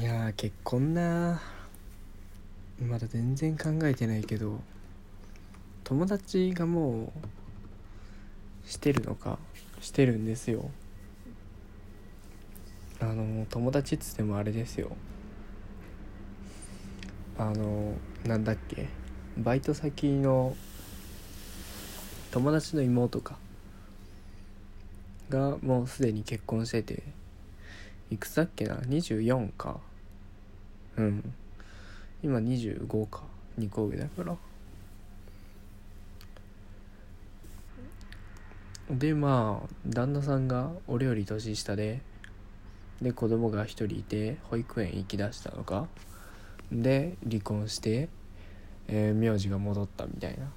いやー結婚なー、まだ全然考えてないけど、友達がもうしてるんですよ。友達っつってもあれですよ、なんだっけ、バイト先の友達の妹かがもうすでに結婚してて、いくつだっけな、24か、うん、今25か、2個上だから。でまあ旦那さんが俺より年下で子供が一人いて保育園行きだしたのかで離婚して、名字が戻ったみたいな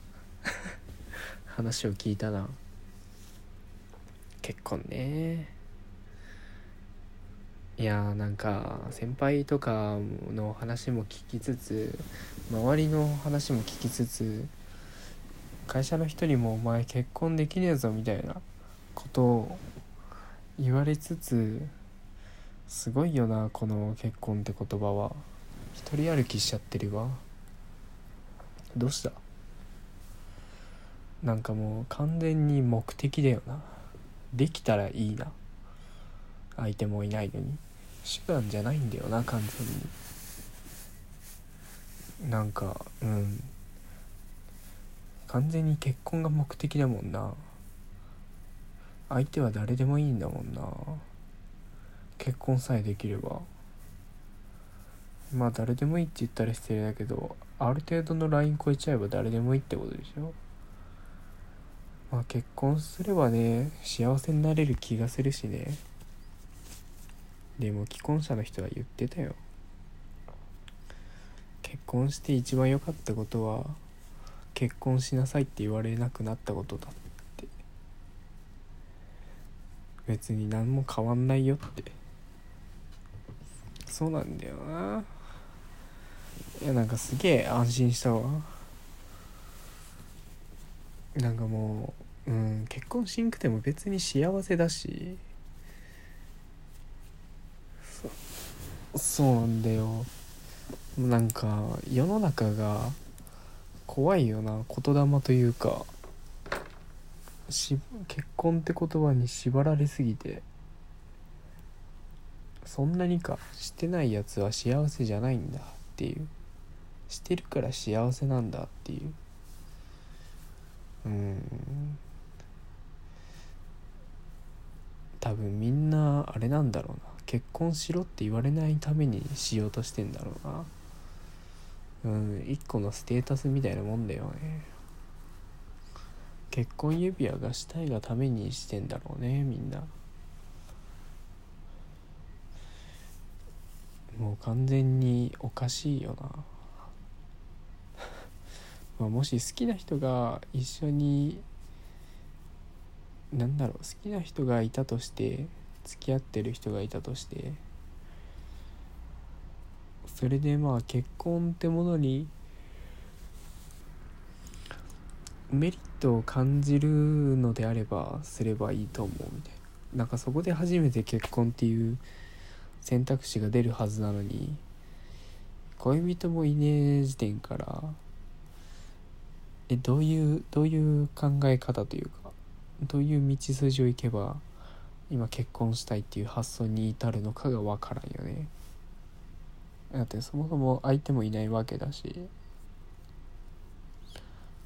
話を聞いたな。結婚ね。いやなんか先輩とかの話も聞きつつ、周りの話も聞きつつ、会社の人にもお前結婚できねえぞみたいなことを言われつつ、すごいよなこの結婚って言葉は。一人歩きしちゃってるわ。どうした？なんかもう完全に目的だよな。できたらいいな、相手もいないのに。手段じゃないんだよな完全に。なんか完全に結婚が目的だもんな。相手は誰でもいいんだもんな。結婚さえできれば、まあ誰でもいいって言ったら失礼だけど、ある程度のライン超えちゃえば誰でもいいってことでしょ。まあ結婚すればね、幸せになれる気がするしね。でも既婚者の人は言ってたよ。結婚して一番良かったことは結婚しなさいって言われなくなったことだって。別に何も変わんないよって。そうなんだよな。いやなんかすげえ安心したわ。なんかもう結婚しんくても別に幸せだし、そうなんだよ。なんか世の中が怖いよな。言霊というか、結婚って言葉に縛られすぎて、そんなにかしてないやつは幸せじゃないんだっていう、してるから幸せなんだっていう、多分みんなあれなんだろうな、結婚しろって言われないためにしようとしてんだろうな。一個のステータスみたいなもんだよね。結婚指輪がしたいがためにしてんだろうねみんな。もう完全におかしいよなまあもし好きな人が一緒に好きな人がいたとして、付き合ってる人がいたとして、それでまあ結婚ってものにメリットを感じるのであればすればいいと思うみたいな。なんかそこで初めて結婚っていう選択肢が出るはずなのに、恋人もいねえ時点からどういう考え方というか、どういう道筋を行けば今結婚したいっていう発想に至るのかがわからんよね。だってそもそも相手もいないわけだし、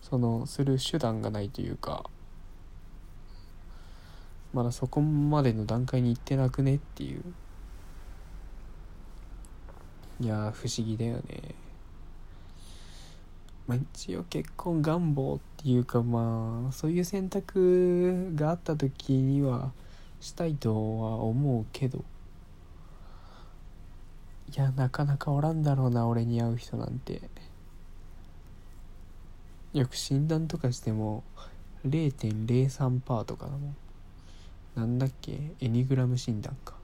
そのする手段がないというか、まだそこまでの段階に行ってなくねっていう。いや不思議だよね。まあ一応結婚願望っていうか、まあそういう選択があった時にはしたいとは思うけど、いやなかなかおらんだろうな俺に会う人なんて。よく診断とかしても 0.03% とかだもん。なんだっけ、エニグラム診断か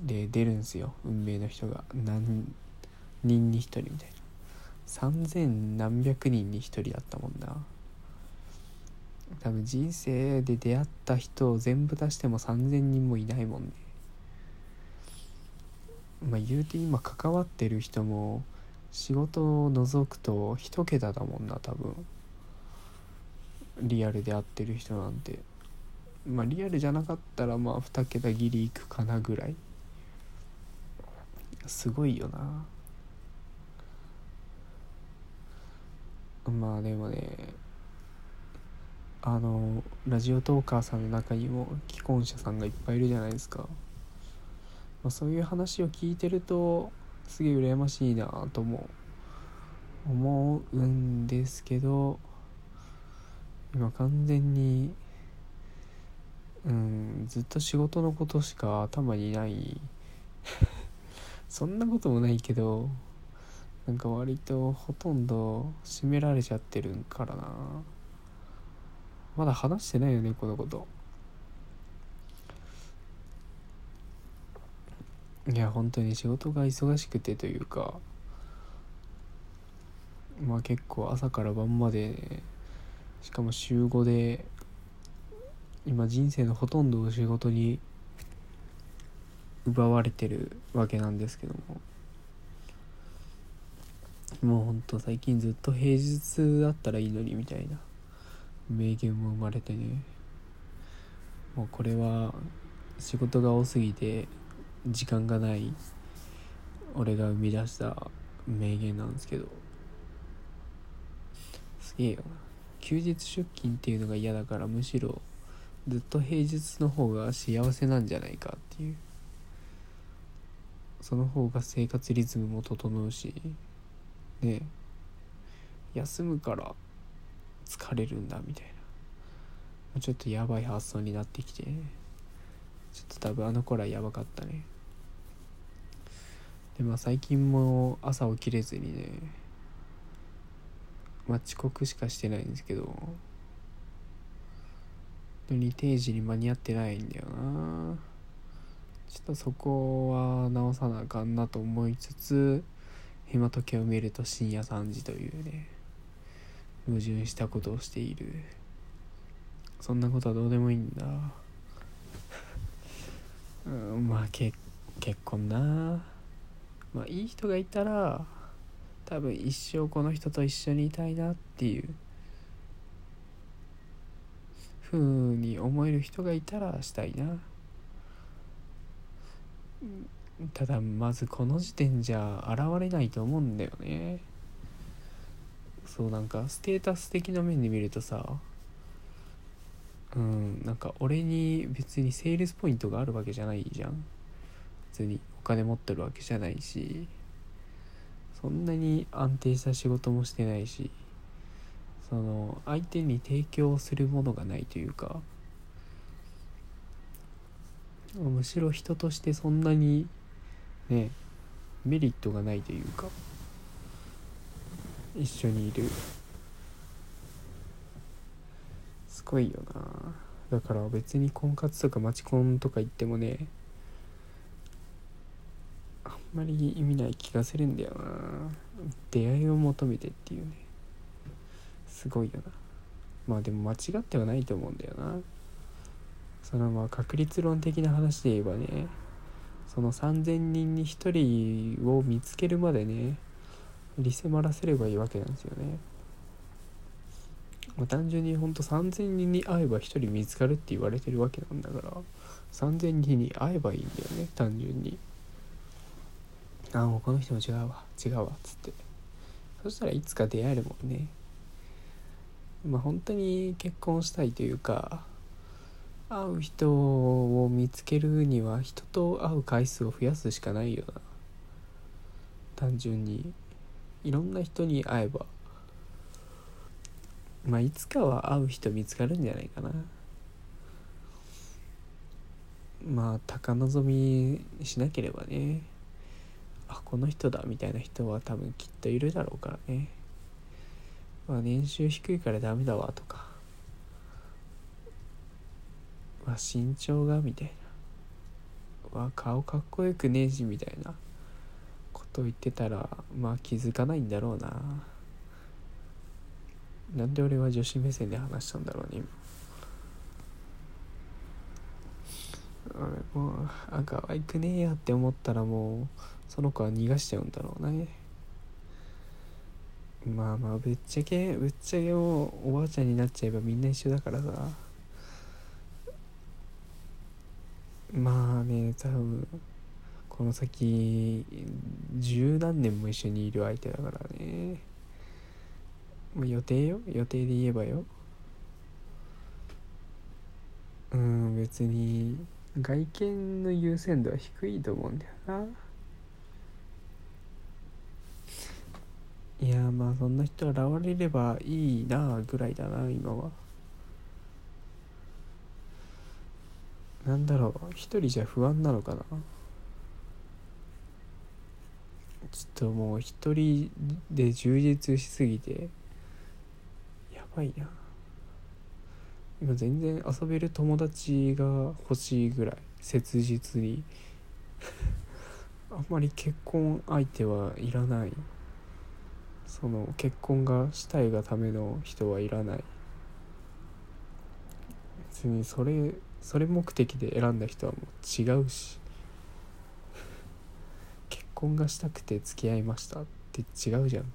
で出るんすよ、運命の人が何人に1人みたいな。3000何百人に1人だったもんな。多分人生で出会った人を全部出しても3000人もいないもんね。言うて今関わってる人も仕事を除くと一桁だもんな、多分リアルで会ってる人なんて。リアルじゃなかったら2桁ギリいくかなぐらい。すごいよな。でもね、ラジオトーカーさんの中にも既婚者さんがいっぱいいるじゃないですか。そういう話を聞いてるとすげえ羨ましいなとも思うんですけど、今完全にずっと仕事のことしか頭にないそんなこともないけど、割とほとんど締められちゃってるからな。まだ話してないよね、このこと。いや本当に仕事が忙しくてというか、結構朝から晩まで、しかも週5で今人生のほとんどを仕事に奪われてるわけなんですけども、ほんと最近ずっと平日だったらいいのにみたいな名言も生まれてね、これは仕事が多すぎて時間がない俺が生み出した名言なんですけど、すげえよな。休日出勤っていうのが嫌だから、むしろずっと平日の方が幸せなんじゃないかっていう。その方が生活リズムも整うしね、休むから疲れるんだみたいな、ちょっとやばい発想になってきて、ちょっと多分あの頃はやばかったね。で最近も朝起きれずにね、遅刻しかしてないんですけど、定時に間に合ってないんだよな。ちょっとそこは直さなあかんなと思いつつ、今時計を見ると深夜3時というね、矛盾したことをしている。そんなことはどうでもいいんだ結婚な、いい人がいたら多分一生この人と一緒にいたいなっていうふうに思える人がいたらしたいな。ただまずこの時点じゃ現れないと思うんだよね。ステータス的な面で見るとさ、俺に別にセールスポイントがあるわけじゃないじゃん。別にお金持ってるわけじゃないし、そんなに安定した仕事もしてないし、相手に提供するものがないというか、むしろ人としてそんなにねメリットがないというか、一緒にいる。すごいよな。だから別に婚活とかマチコンとか行ってもね、あんまり意味ない気がするんだよな。出会いを求めてっていうね、すごいよな。でも間違ってはないと思うんだよな。確率論的な話で言えばね、3000人に1人を見つけるまでね、リセマらせればいいわけなんですよね。単純にほんと3000人に会えば1人見つかるって言われてるわけなんだから、3000人に会えばいいんだよね、単純に。もうこの人も違うわつって、そしたらいつか出会えるもんね。本当に結婚したいというか、会う人を見つけるには人と会う回数を増やすしかないよな。単純にいろんな人に会えば、いつかは会う人見つかるんじゃないかな。高望みしなければね、この人だみたいな人は多分きっといるだろうからね。年収低いからダメだわとか、身長がみたいな、顔かっこよくねえしみたいなこと言ってたら気づかないんだろうな。なんで俺は女子目線で話したんだろうね。もう可愛くねえやって思ったらもうその子は逃がしちゃうんだろうね。まあまあぶっちゃけもうおばあちゃんになっちゃえばみんな一緒だからさ。まあね、多分この先十何年も一緒にいる相手だからね。もう予定で言えばよ、別に外見の優先度は低いと思うんだよな。いやまあそんな人現れればいいなぐらいだな今は。なんだろう、一人じゃ不安なのかな。ちょっともう一人で充実しすぎてやばいな。今全然遊べる友達が欲しいぐらい切実にあんまり結婚相手はいらない。その結婚がしたいがための人はいらない。別にそれ目的で選んだ人はもう違うし結婚がしたくて付き合いましたって違うじゃん。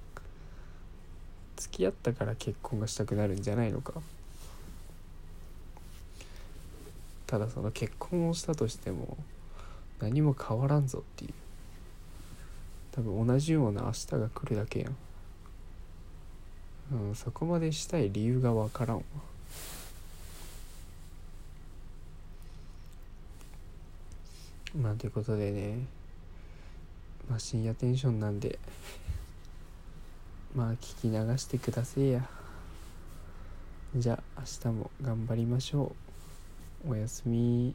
付き合ったから結婚がしたくなるんじゃないのか。ただその結婚をしたとしても何も変わらんぞっていう、多分同じような明日が来るだけやん。そこまでしたい理由がわからんわ。まあということでね、まあ深夜テンションなんでまあ聞き流してくださいや。じゃあ明日も頑張りましょう。おやすみ。